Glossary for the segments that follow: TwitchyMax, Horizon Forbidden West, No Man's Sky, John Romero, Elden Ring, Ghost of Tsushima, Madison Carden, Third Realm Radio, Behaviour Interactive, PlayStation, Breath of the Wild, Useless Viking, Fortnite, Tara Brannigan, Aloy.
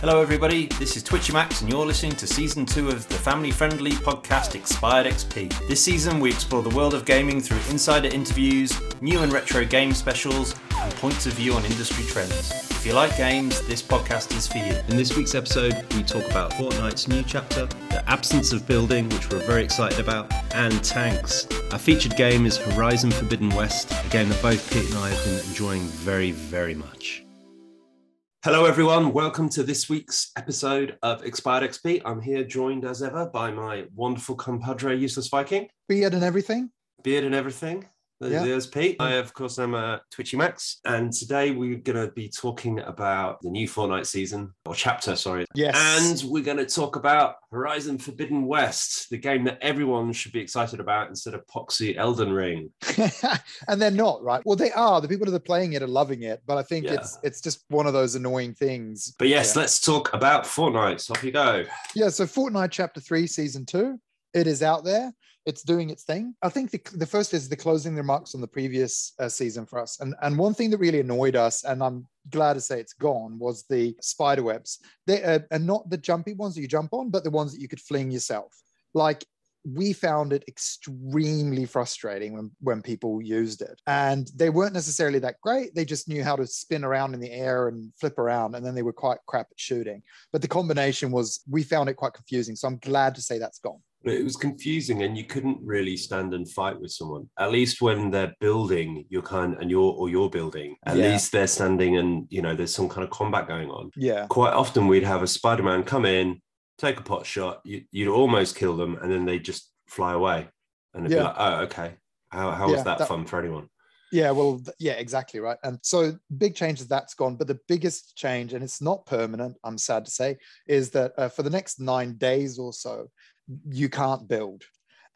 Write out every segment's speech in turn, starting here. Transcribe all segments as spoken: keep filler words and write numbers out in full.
Hello everybody, this is TwitchyMax and you're listening to Season two of the family-friendly podcast Expired X P. This season we explore the world of gaming through insider interviews, new and retro game specials, and points of view on industry trends. If you like games, this podcast is for you. In this week's episode, we talk about Fortnite's new chapter, the absence of building, which we're very excited about, and tanks. Our featured game is Horizon Forbidden West, a game that both Pete and I have been enjoying very, very much. Hello everyone, welcome to this week's episode of Expired X P. I'm here joined as ever by my wonderful compadre, Useless Viking. Beard and everything. Beard and everything. Yeah. There's Pete. I, of course, am a TwitchyMax, and today we're going to be talking about the new Fortnite season, or chapter, sorry. Yes. And we're going to talk about Horizon Forbidden West, the game that everyone should be excited about instead of poxy Elden Ring. And they're not, right? Well, they are. The people that are playing it are loving it, but I think yeah. it's it's just one of those annoying things. But yes, yeah. let's talk about Fortnite. So off you go. Yeah, so Fortnite Chapter three, Season two, it is out there. It's doing its thing. I think the, the first is the closing remarks on the previous uh, season for us. And and one thing that really annoyed us, and I'm glad to say it's gone, was the spider webs. They are, are not the jumpy ones that you jump on, but the ones that you could fling yourself. Like, we found it extremely frustrating when, when people used it. And they weren't necessarily that great. They just knew how to spin around in the air and flip around. And then they were quite crap at shooting. But the combination was, we found it quite confusing. So I'm glad to say that's gone. It was confusing, and you couldn't really stand and fight with someone. At least when they're building, you're kind of, and you're or you're building. At yeah. least they're standing, and you know there's some kind of combat going on. Yeah. Quite often we'd have a Spider-Man come in, take a pot shot. You, you'd almost kill them, and then they just fly away. And it'd yeah. be like, oh, okay. How how yeah, was that, that fun for anyone? Yeah, well, yeah, exactly right. And so big change is that's gone. But the biggest change, and it's not permanent, I'm sad to say, is that uh, for the next nine days or so, you can't build.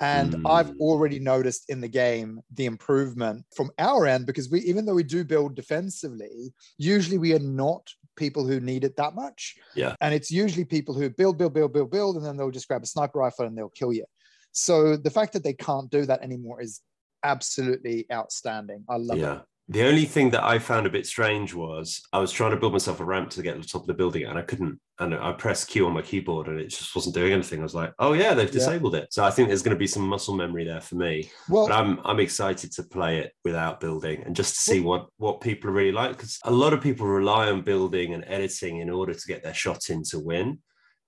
And mm. I've already noticed in the game the improvement from our end, because we, even though we do build defensively, usually we are not people who need it that much. Yeah. And it's usually people who build, build, build, build, build, and then they'll just grab a sniper rifle and they'll kill you. So the fact that they can't do that anymore is absolutely outstanding. I love yeah. it. The only thing that I found a bit strange was I was trying to build myself a ramp to get to the top of the building, and I couldn't. And I pressed Q on my keyboard and it just wasn't doing anything. I was like, oh yeah, they've disabled yeah. it. So I think there's going to be some muscle memory there for me. Well, but I'm I'm excited to play it without building and just to see what, what people are really like. Because a lot of people rely on building and editing in order to get their shot in to win.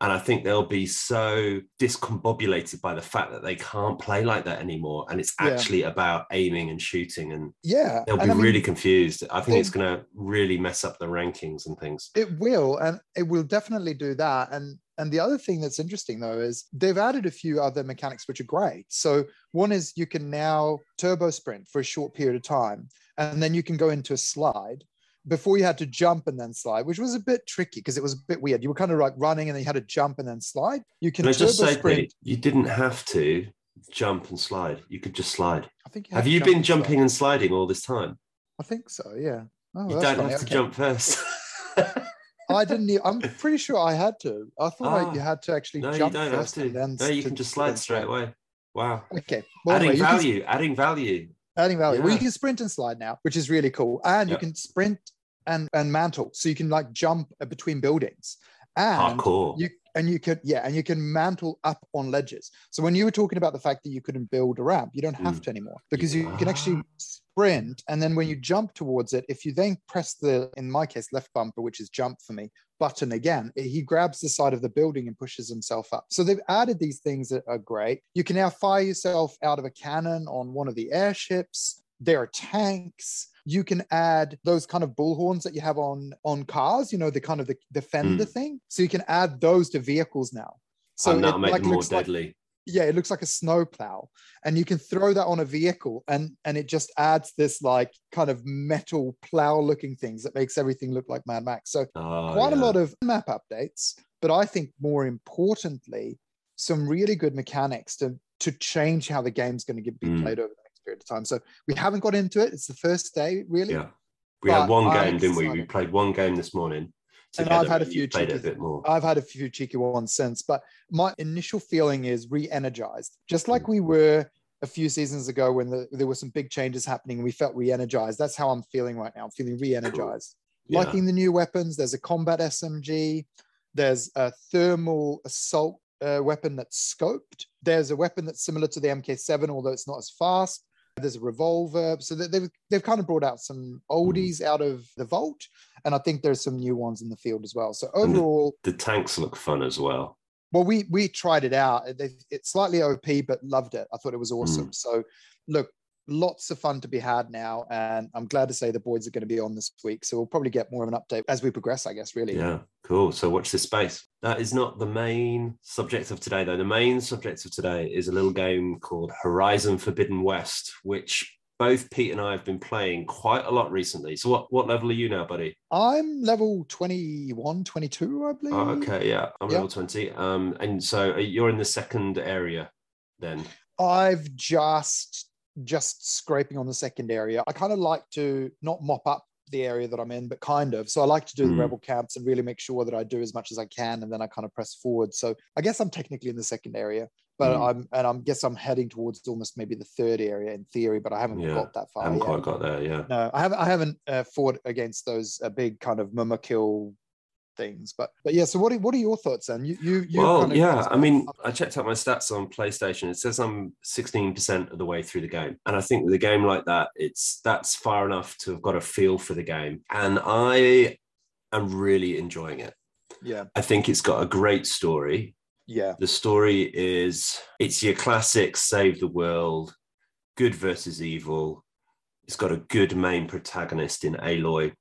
And I think they'll be so discombobulated by the fact that they can't play like that anymore. And it's actually yeah. about aiming and shooting. And yeah, they'll and be I mean, really confused. I think it, it's going to really mess up the rankings and things. It will. And it will definitely do that. And and the other thing that's interesting, though, is they've added a few other mechanics which are great. So one is you can now turbo sprint for a short period of time. And then you can go into a slide. Before you had to jump and then slide, which was a bit tricky because it was a bit weird. You were kind of like running and then you had to jump and then slide. You can, can turbo say, sprint. Pete, you didn't have to jump and slide. You could just slide. I think. You have have you been jumping and sliding all this time? I think so. Yeah. Oh, you don't funny. have to okay. jump first. I didn't. Need, I'm pretty sure I had to. I thought oh, I, you had to actually no, jump you don't first have to. and then. No, you can just slide straight away. Wow. Okay. Well, adding, anyway, value, can... adding value. Adding value. Adding value. Well, you can sprint and slide now, which is really cool, and yep. you can sprint and and mantle, so you can like jump between buildings. And oh, cool. you and you could yeah, and you can mantle up on ledges. So when you were talking about the fact that you couldn't build a ramp, you don't have mm. to anymore because you ah. can actually sprint, and then when you jump towards it, if you then press the, in my case, left bumper, which is jump for me, button again, he grabs the side of the building and pushes himself up. So they've added these things that are great. You can now fire yourself out of a cannon on one of the airships. There are tanks. You can add those kind of bullhorns that you have on, on cars, you know, the kind of the, the fender mm. thing. So you can add those to vehicles now. So that'll make them more deadly. Like, yeah, it looks like a snowplow, and you can throw that on a vehicle, and and it just adds this like kind of metal plow looking things that makes everything look like Mad Max. So oh, quite yeah. a lot of map updates, but I think more importantly, some really good mechanics to to change how the game's going to be played mm. over the next period of time. So we haven't got into it. It's the first day, really. Yeah, we had one game, didn't we? We played one game this morning. And I've had a few cheeky, a bit more. I've had a few cheeky ones since, but my initial feeling is re-energized, just like we were a few seasons ago when the, there were some big changes happening and we felt re-energized. That's how I'm feeling right now. I'm feeling re-energized, cool. yeah. liking the new weapons. There's a combat S M G. There's a thermal assault uh, weapon that's scoped. There's a weapon that's similar to the M K seven, although it's not as fast. There's a revolver. So they've, they've kind of brought out some oldies out of the vault. And I think there's some new ones in the field as well. So overall... The, the tanks look fun as well. Well, we we tried it out. It's slightly O P, but loved it. I thought it was awesome. Mm. So look, lots of fun to be had now. And I'm glad to say the boys are going to be on this week. So we'll probably get more of an update as we progress, I guess, really. Yeah, cool. So watch this space. That is not the main subject of today, though. The main subject of today is a little game called Horizon Forbidden West, which both Pete and I have been playing quite a lot recently. So what, what level are you now, buddy? I'm level twenty-one, twenty-two, I believe. Oh, okay, yeah. I'm yeah. level twenty. Um, and so you're in the second area then? I've just... just scraping on the second area. I kind of like to not mop up the area that I'm in, but kind of. So I like to do mm. the rebel camps and really make sure that I do as much as I can, and then I kind of press forward. So I guess I'm technically in the second area, but mm. I'm and I guess I'm heading towards almost maybe the third area in theory, but I haven't yeah. got that far. I haven't yet. quite got there. Yeah, no, I haven't. I haven't uh, fought against those uh, big kind of mama kill things, but but yeah. So what are, what are your thoughts then? You you, you well, kind of yeah. I mean, I checked out my stats on PlayStation. It says I'm sixteen percent of the way through the game, and I think with a game like that, it's that's far enough to have got a feel for the game, and I am really enjoying it. Yeah, I think it's got a great story. Yeah, the story is it's your classic save the world, good versus evil. It's got a good main protagonist in Aloy.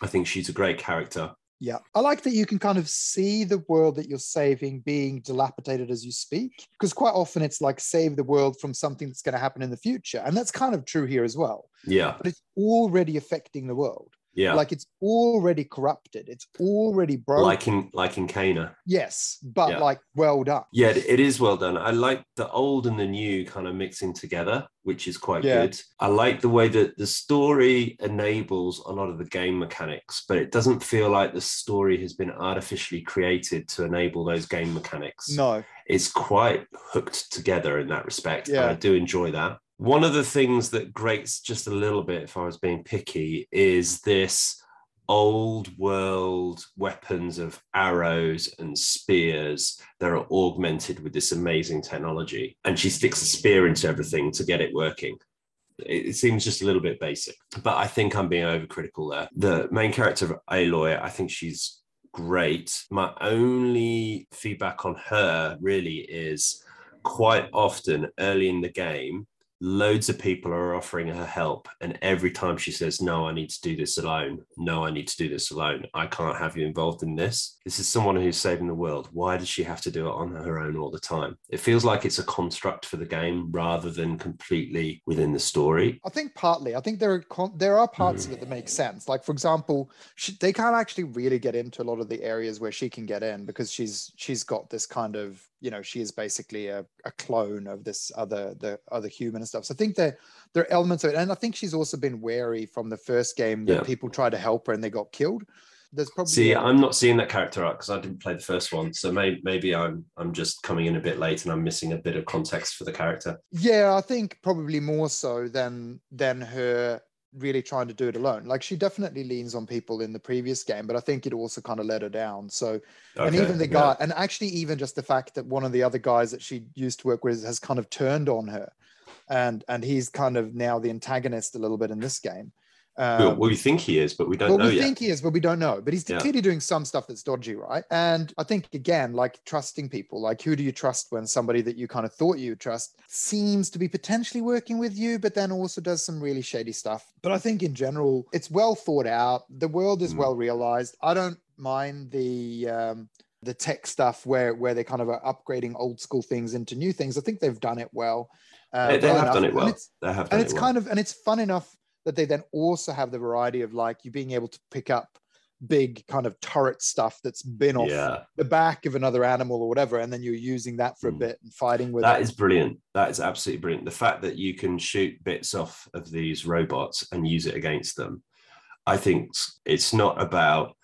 I think she's a great character. Yeah, I like that you can kind of see the world that you're saving being dilapidated as you speak, because quite often it's like save the world from something that's going to happen in the future. And that's kind of true here as well. Yeah. But it's already affecting the world. Yeah. Like it's already corrupted. It's already broken. Like in, like in Kana. Yes, but yeah. like well done. Yeah, it is well done. I like the old and the new kind of mixing together, which is quite yeah. good. I like the way that the story enables a lot of the game mechanics, but it doesn't feel like the story has been artificially created to enable those game mechanics. No. It's quite hooked together in that respect. Yeah. And I do enjoy that. One of the things that grates just a little bit, if I was being picky, is this old world weapons of arrows and spears that are augmented with this amazing technology. And she sticks a spear into everything to get it working. It seems just a little bit basic, but I think I'm being overcritical there. The main character of Aloy, I think she's great. My only feedback on her really is quite often early in the game, loads of people are offering her help, and every time she says, no, I need to do this alone. No, I need to do this alone. I can't have you involved in this. This is someone who's saving the world. Why does she have to do it on her own all the time? It feels like it's a construct for the game rather than completely within the story. I think partly. I think there are con- there are parts mm. of it that make sense. Like, for example, she, they can't actually really get into a lot of the areas where she can get in because she's she's got this kind of, you know, she is basically a, a clone of this other the other human and stuff. So I think there, there are elements of it. And I think she's also been wary from the first game that yeah. people tried to help her and they got killed. There's probably See, a- I'm not seeing that character arc because I didn't play the first one. So maybe, maybe I'm I'm just coming in a bit late and I'm missing a bit of context for the character. Yeah, I think probably more so than than her really trying to do it alone. Like she definitely leans on people in the previous game, but I think it also kind of let her down. So, okay, and even the guy, yeah. and actually even just the fact that one of the other guys that she used to work with has kind of turned on her, and and he's kind of now the antagonist a little bit in this game. Um, well, we think he is, but we don't well, know we yet. We think he is, but we don't know. But he's yeah. clearly doing some stuff that's dodgy, right? And I think, again, like trusting people, like who do you trust when somebody that you kind of thought you trust seems to be potentially working with you, but then also does some really shady stuff. But I think in general, it's well thought out. The world is mm. well realized. I don't mind the... Um, the tech stuff where where they kind of are upgrading old school things into new things. I think they've done it well. Uh, they, they, well have enough. done it well. And it's, they have done and it's it well. kind of, and it's fun enough that they then also have the variety of like you being able to pick up big kind of turret stuff that's been off yeah. the back of another animal or whatever. And then you're using that for a mm. bit and fighting with that. That is brilliant. That is absolutely brilliant. The fact that you can shoot bits off of these robots and use it against them. I think it's not about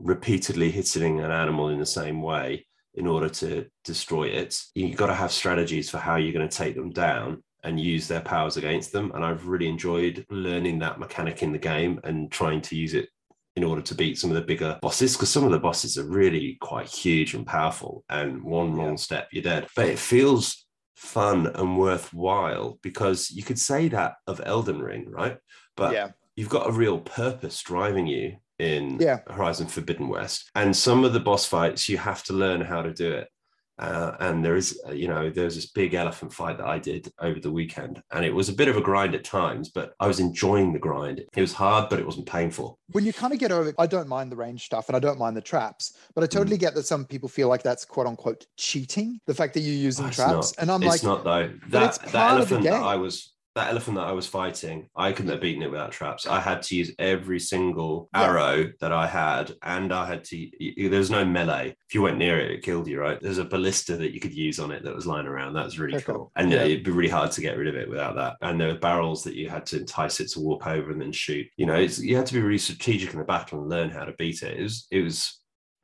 repeatedly hitting an animal in the same way in order to destroy it. You've got to have strategies for how you're going to take them down and use their powers against them. And I've really enjoyed learning that mechanic in the game and trying to use it in order to beat some of the bigger bosses, because some of the bosses are really quite huge and powerful, and one wrong yeah. step, you're dead. But it feels fun and worthwhile, because you could say that of Elden Ring, right? But yeah. you've got a real purpose driving you in yeah. Horizon Forbidden West. And some of the boss fights, you have to learn how to do it. Uh, and there is, you know, there's this big elephant fight that I did over the weekend, and it was a bit of a grind at times, but I was enjoying the grind. It was hard, but it wasn't painful. When you kind of get over it, I don't mind the range stuff and I don't mind the traps, but I totally mm. get that some people feel like that's quote unquote cheating, the fact that you're using oh, traps. Not, and I'm it's like, it's not though. That, that elephant that I was. That elephant that I was fighting, I couldn't have beaten it without traps. I had to use every single yeah. arrow that I had, and I had to... There's no melee. If you went near it, it killed you, right? There's a ballista that you could use on it that was lying around. That was really okay. cool. And yeah. Yeah, it'd be really hard to get rid of it without that. And there were barrels that you had to entice it to walk over and then shoot. You know, it's, you had to be really strategic in the battle and learn how to beat it. It was... It was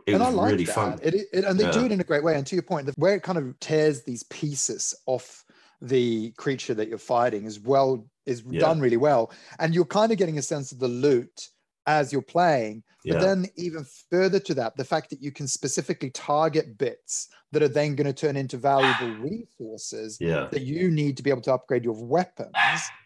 It and I like really that. Fun. It, it, and they yeah. do it in a great way. And to your point, where it kind of tears these pieces off... the creature that you're fighting is well is yeah. done really well, and you're kind of getting a sense of the loot as you're playing, but yeah. then even further to that, the fact that you can specifically target bits that are then going to turn into valuable resources yeah. that you need to be able to upgrade your weapons.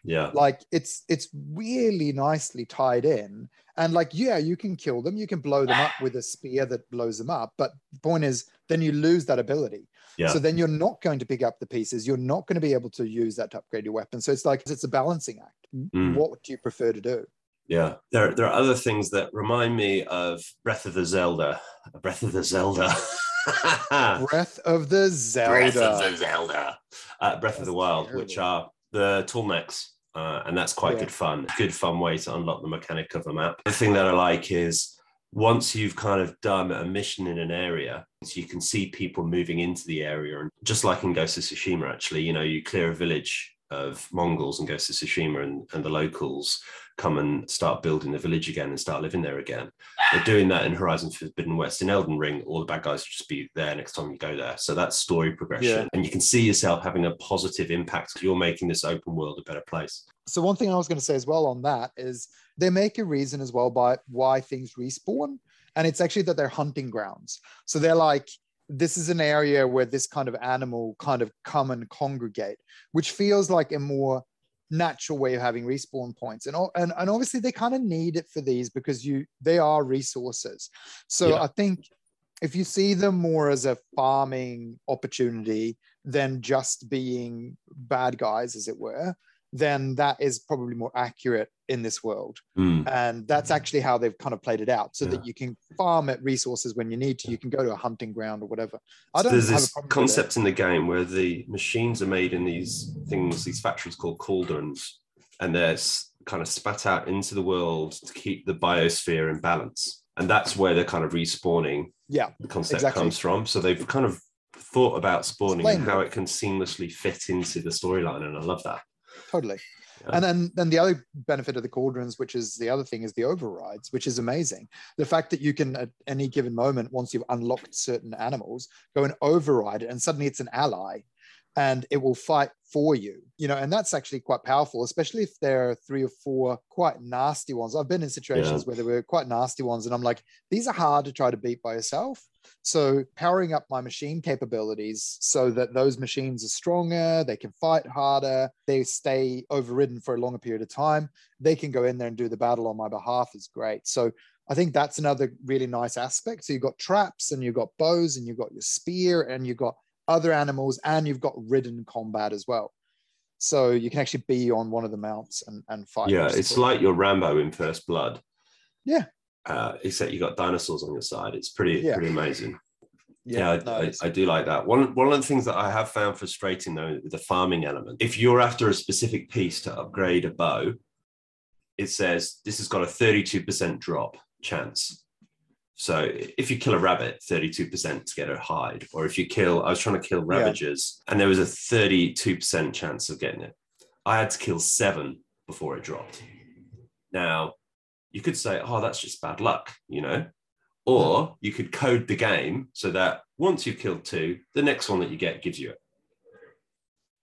Yeah, like it's it's really nicely tied in, and like yeah, you can kill them, you can blow them up with a spear that blows them up, but the point is then you lose that ability. Yeah. So then you're not going to pick up the pieces. You're not going to be able to use that to upgrade your weapon. So it's like, it's a balancing act. Mm. What do you prefer to do? Yeah. There, there are other things that remind me of Breath of the Zelda. Breath of the Zelda. Breath of the Zelda. Breath of the Zelda. Uh, Breath of the Wild, terrible. Which are the tool necks. Uh, and that's quite yeah. good fun. Good fun way to unlock the mechanic of a map. The thing that I like is, once you've kind of done a mission in an area, so you can see people moving into the area. And just like in Ghost of Tsushima, actually, you know, you clear a village of Mongols in Ghost of Tsushima, and, and the locals come and start building the village again and start living there again. They're doing that in Horizon Forbidden West. In Elden Ring, all the bad guys will just be there next time you go there. So that's story progression. Yeah. And you can see yourself having a positive impact because you're making this open world a better place. So one thing I was going to say as well on that is they make a reason as well by why things respawn. And it's actually that they're hunting grounds. So they're like, this is an area where this kind of animal kind of come and congregate, which feels like a more natural way of having respawn points. And and, and obviously they kind of need it for these because you they are resources. So yeah. I think if you see them more as a farming opportunity than just being bad guys, as it were, then that is probably more accurate in this world. Mm. And that's actually how they've kind of played it out, so yeah. that you can farm at resources when you need to. You can go to a hunting ground or whatever. I don't so there's have this a concept in the game where the machines are made in these things, these factories called cauldrons, and they're kind of spat out into the world to keep the biosphere in balance. And that's where they're kind of respawning. Yeah, the concept exactly. comes from. So they've kind of thought about spawning Explain and how it. it can seamlessly fit into the storyline. And I love that. Totally. Yeah. And then, then the other benefit of the cauldrons, which is the other thing, is the overrides, which is amazing. The fact that you can, at any given moment, once you've unlocked certain animals, go and override it, and suddenly it's an ally and it will fight for you, you know, and that's actually quite powerful, especially if there are three or four quite nasty ones. I've been in situations yeah. where there were quite nasty ones, and I'm like, these are hard to try to beat by yourself. So powering up my machine capabilities so that those machines are stronger, they can fight harder, they stay overridden for a longer period of time, they can go in there and do the battle on my behalf is great. So I think that's another really nice aspect. So you've got traps, and you've got bows, and you've got your spear, and you've got other animals, and you've got ridden combat as well. So you can actually be on one of the mounts and, and fight. Yeah, it's like your Rambo in First Blood. Yeah. Uh, except you got dinosaurs on your side. It's pretty, yeah. pretty amazing. Yeah, yeah I, no, I, I do like that. One, one of the things that I have found frustrating, though, is the farming element. If you're after a specific piece to upgrade a bow, it says this has got a thirty-two percent drop chance. So if you kill a rabbit, thirty-two percent to get a hide, or if you kill, I was trying to kill ravagers yeah. and there was a thirty-two percent chance of getting it. I had to kill seven before it dropped. Now, you could say, oh, that's just bad luck, you know, or you could code the game so that once you've killed two, the next one that you get gives you it.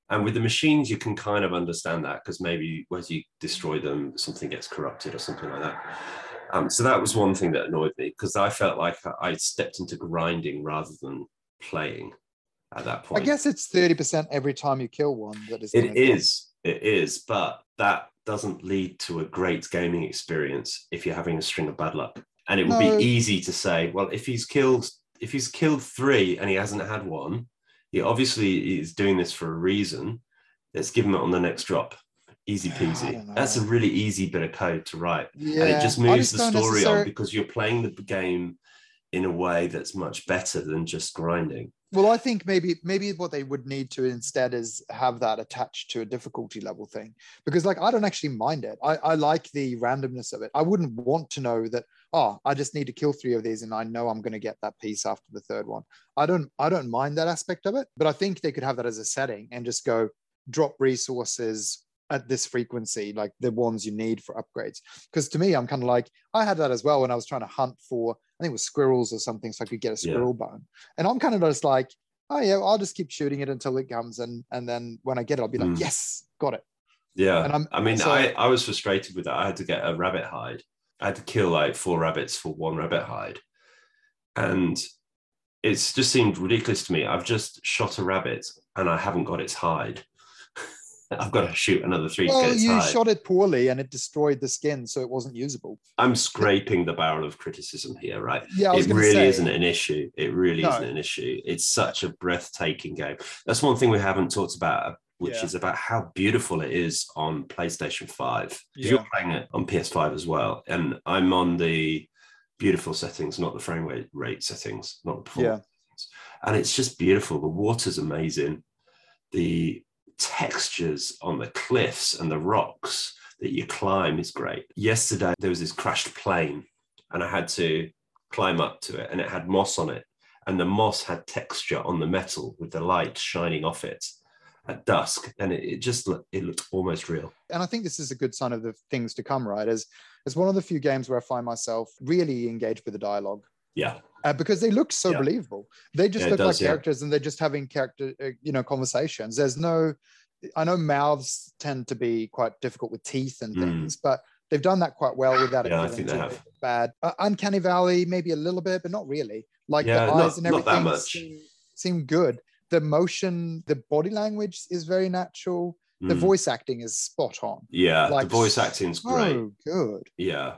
And with the machines, you can kind of understand that, because maybe as you destroy them, something gets corrupted or something like that. Um, so that was one thing that annoyed me, because I felt like I stepped into grinding rather than playing at that point. I guess it's thirty percent every time you kill one. That is it is, come. it is, but that doesn't lead to a great gaming experience if you're having a string of bad luck. And it would no. be easy to say, well, if he's killed, if he's killed three and he hasn't had one, he obviously is doing this for a reason. Let's give him it on the next drop. Easy peasy. That's a really easy bit of code to write. Yeah. And it just moves just the story necessarily... on, because you're playing the game in a way that's much better than just grinding. Well, I think maybe maybe what they would need to instead is have that attached to a difficulty level thing. Because, like, I don't actually mind it. I, I like the randomness of it. I wouldn't want to know that, oh, I just need to kill three of these and I know I'm going to get that piece after the third one. I don't, I don't mind that aspect of it. But I think they could have that as a setting and just go drop resources at this frequency, like the ones you need for upgrades. Because to me, I'm kind of like, I had that as well when I was trying to hunt for, I think it was squirrels or something, so I could get a squirrel yeah. bone. And I'm kind of just like, oh yeah, I'll just keep shooting it until it comes, and and then when I get it, I'll be like, mm. yes, got it. Yeah, and I'm, I mean, so, I, I was frustrated with that. I had to get a rabbit hide. I had to kill like four rabbits for one rabbit hide. And it's just seemed ridiculous to me. I've just shot a rabbit and I haven't got its hide. I've got to shoot another three. Well, to get its you hide. Shot it poorly and it destroyed the skin, so it wasn't usable. I'm scraping the barrel of criticism here, right? Yeah, I was it really say, isn't an issue. It really no. isn't an issue. It's such a breathtaking game. That's one thing we haven't talked about, which yeah. is about how beautiful it is on PlayStation five. Yeah. If you're playing it on P S five as well, and I'm on the beautiful settings, not the frame rate settings, not the performance. Yeah. And it's just beautiful. The water's amazing. The textures on the cliffs and the rocks that you climb is great. Yesterday, there was this crashed plane and I had to climb up to it, and it had moss on it. And the moss had texture on the metal with the light shining off it at dusk. And it, it just looked, it looked almost real. And I think this is a good sign of the things to come, right? As, as one of the few games where I find myself really engaged with the dialogue. Yeah. Uh, because they look so yeah. believable. They just yeah, look does, like characters yeah. and they're just having character, uh, you know, conversations. There's no, I know mouths tend to be quite difficult with teeth and things, mm. but they've done that quite well without yeah, it being too have. bad. Uh, Uncanny Valley, maybe a little bit, but not really. Like yeah, the eyes not, and everything seem, seem good. The motion, the body language is very natural. Mm. The voice acting is spot on. Yeah, like, the voice acting's so great. Oh, good. Yeah.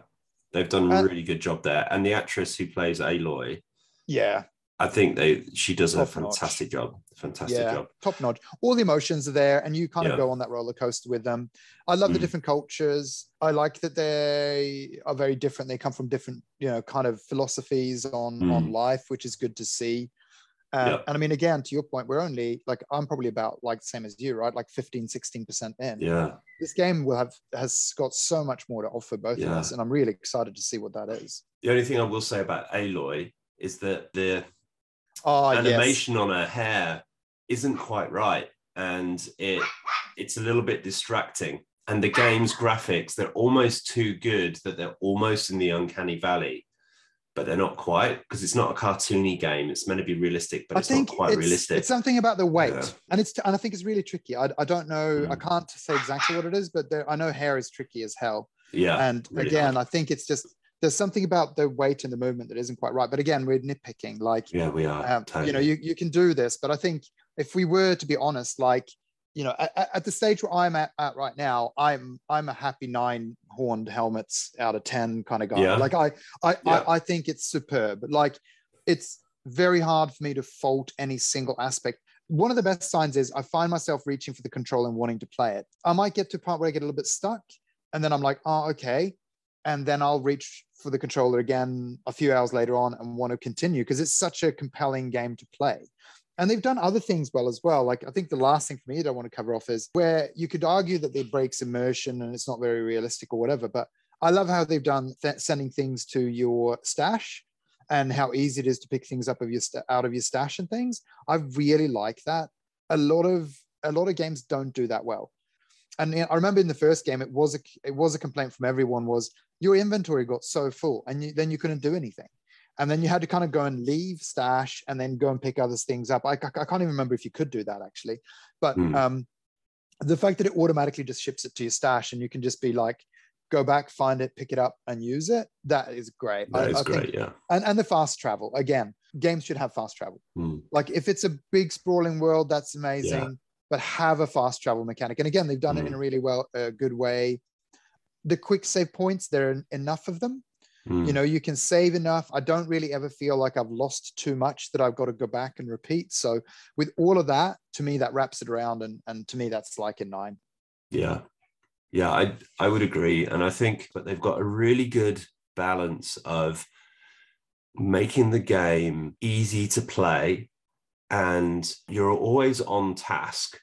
They've done a really good job there. And the actress who plays Aloy, yeah, I think they she does Top a fantastic notch. job. Fantastic yeah. job. Top notch. All the emotions are there and you kind yeah. of go on that roller coaster with them. I love mm. the different cultures. I like that they are very different. They come from different, you know, kind of philosophies on, mm. on life, which is good to see. Uh, yeah. And I mean, again, to your point, we're only like, I'm probably about like the same as you, right? Like fifteen, sixteen percent in. Yeah. This game will have, has got so much more to offer both yeah. of us. And I'm really excited to see what that is. The only thing I will say about Aloy is that the oh, animation yes. on her hair isn't quite right. And it it's a little bit distracting. And the game's graphics, they're almost too good that they're almost in the uncanny valley. But they're not quite, because it's not a cartoony game. It's meant to be realistic, but I it's think not quite it's, realistic. It's something about the weight. Yeah. And it's and I think it's really tricky. I, I don't know. Mm. I can't say exactly what it is, but there, I know hair is tricky as hell. Yeah. And really again, hard. I think it's just, there's something about the weight and the movement that isn't quite right. But again, we're nitpicking. Like, yeah, we are. Um, totally. You know, you, you can do this. But I think if we were to be honest, like, you know, at, at the stage where I'm at, at right now, I'm I'm a happy nine horned helmets out of ten kind of guy. Yeah. Like I I, yeah. I I think it's superb. Like it's very hard for me to fault any single aspect. One of the best signs is I find myself reaching for the control and wanting to play it. I might get to a part where I get a little bit stuck, and then I'm like, oh, okay. And then I'll reach for the controller again a few hours later on and want to continue because it's such a compelling game to play. And they've done other things well as well. Like I think the last thing for me that I want to cover off is where you could argue that it breaks immersion and it's not very realistic or whatever. But I love how they've done th- sending things to your stash and how easy it is to pick things up of your st- out of your stash and things. I really like that. A lot of a lot of games don't do that well. And you know, I remember in the first game, it was a it was a complaint from everyone was your inventory got so full and you, then you couldn't do anything. And then you had to kind of go and leave stash and then go and pick other things up. I, I can't even remember if you could do that actually. But mm. um, the fact that it automatically just ships it to your stash and you can just be like, go back, find it, pick it up, and use it. That is great. That I, is I great, think, yeah. And, and the fast travel. Again, games should have fast travel. Mm. Like, if it's a big, sprawling world, that's amazing. Yeah. But have a fast travel mechanic. And again, they've done mm. it in a really well, uh, good way. The quick save points, there are enough of them. Mm. You know, you can save enough. I don't really ever feel like I've lost too much that I've got to go back and repeat. So with all of that, to me, that wraps it around. And, and to me, that's like a nine. Yeah. Yeah, I I would agree. And I think that they've got a really good balance of making the game easy to play, and you're always on task,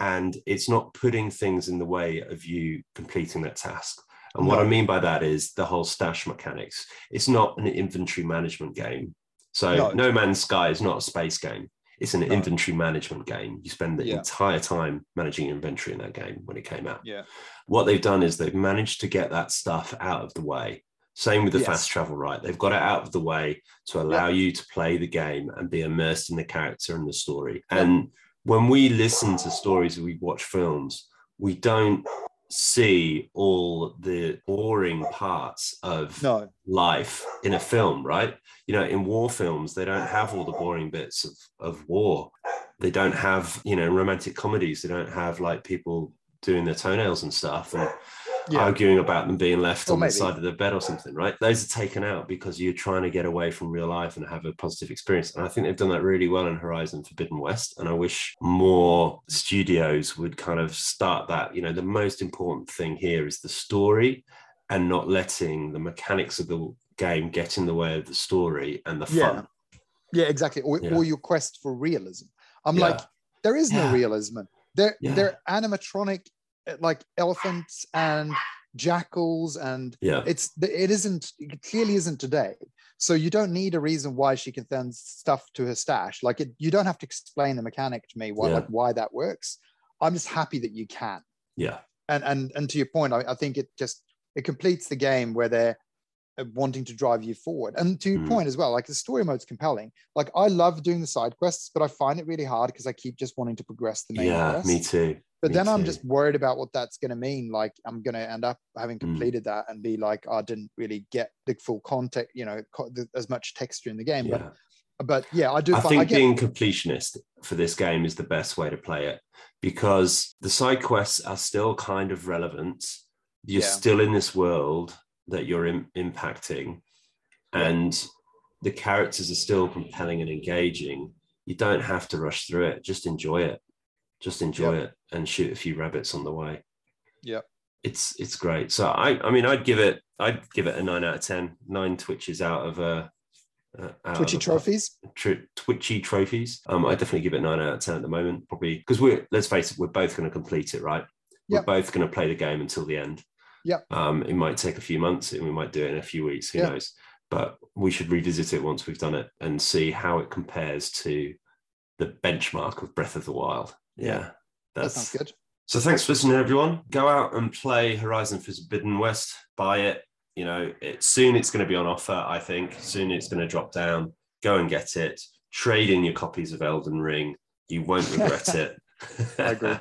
and it's not putting things in the way of you completing that task. And what no. I mean by that is the whole stash mechanics. It's not an inventory management game. So no, no Man's Sky is not a space game. It's an no. inventory management game. You spend the yeah. entire time managing inventory in that game when it came out. Yeah. What they've done is they've managed to get that stuff out of the way. Same with the yes. fast travel, right? They've got it out of the way to allow yeah. you to play the game and be immersed in the character and the story. Yeah. And when we listen to stories, we watch films, we don't see all the boring parts of no. life in a film, right? You know, in war films, they don't have all the boring bits of, of war. They don't have, you know, romantic comedies. They don't have like people doing their toenails and stuff and yeah. arguing about them being left or on maybe. the side of the bed or something, right? Those are taken out because you're trying to get away from real life and have a positive experience. And I think they've done that really well in Horizon Forbidden West. And I wish more studios would kind of start that. You know, the most important thing here is the story and not letting the mechanics of the game get in the way of the story and the yeah. fun. Yeah, exactly. Or, yeah. or your quest for realism. I'm yeah. like, there is no yeah. realism. They're, yeah. they're animatronic, like elephants and jackals, and yeah. it's it isn't it clearly isn't today. So you don't need a reason why she can send stuff to her stash. Like it, you don't have to explain the mechanic to me why yeah. like why that works. I'm just happy that you can. Yeah. And and and to your point, I, I think it just it completes the game where they're wanting to drive you forward. And to your mm. point as well, like the story mode's compelling. Like I love doing the side quests, but I find it really hard because I keep just wanting to progress the main yeah, quest. Yeah, me too. But me then too. I'm just worried about what that's going to mean. Like I'm going to end up having completed mm. that and be like, I didn't really get the full context, you know, co- the, as much texture in the game. Yeah. But, but yeah, I do. I find, think I get- being completionist for this game is the best way to play it, because the side quests are still kind of relevant. You're yeah. still in this world that you're im- impacting, and the characters are still compelling and engaging. You don't have to rush through it. Just enjoy it. Just enjoy yep. it and shoot a few rabbits on the way. Yeah. It's, it's great. So I, I mean, I'd give it, I'd give it a nine out of ten, nine Twitches out of a, uh, out Twitchy of a, trophies, tr- Twitchy trophies. Um, I definitely give it nine out of ten at the moment, probably. Cause we're, let's face it, we're both going to complete it, right? Yep. We're both going to play the game until the end. Yeah. Um, it might take a few months and we might do it in a few weeks, who yep. knows, but we should revisit it once we've done it and see how it compares to the benchmark of Breath of the Wild. Yeah, that's, that sounds good. So thanks for listening, everyone. Go out and play Horizon Forbidden West. Buy it. You know, it, soon it's going to be on offer, I think. Soon it's going to drop down. Go and get it. Trade in your copies of Elden Ring. You won't regret it. I agree.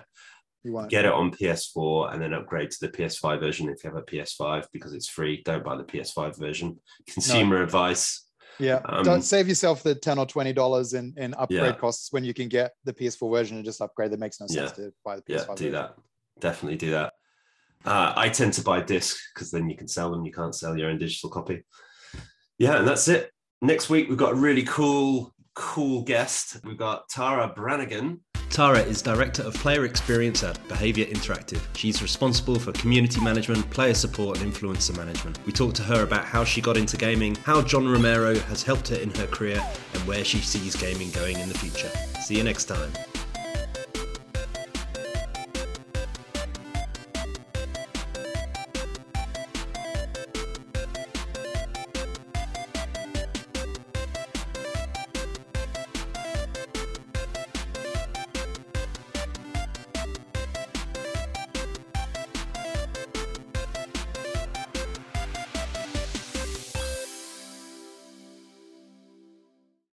You won't. Get it on P S four and then upgrade to the P S five version if you have a P S five, because it's free. Don't buy the P S five version. Consumer no. advice. Yeah, um, don't save yourself the ten dollars or twenty dollars in, in upgrade yeah. costs when you can get the P S four version and just upgrade. That makes no sense yeah. to buy the P S five Yeah, do version. That. Definitely do that. Uh, I tend to buy discs because then you can sell them. You can't sell your own digital copy. Yeah, and that's it. Next week, we've got a really cool, cool guest. We've got Tara Brannigan. Tara is Director of Player Experience at Behaviour Interactive. She's responsible for community management, player support and influencer management. We talked to her about how she got into gaming, how John Romero has helped her in her career, and where she sees gaming going in the future. See you next time.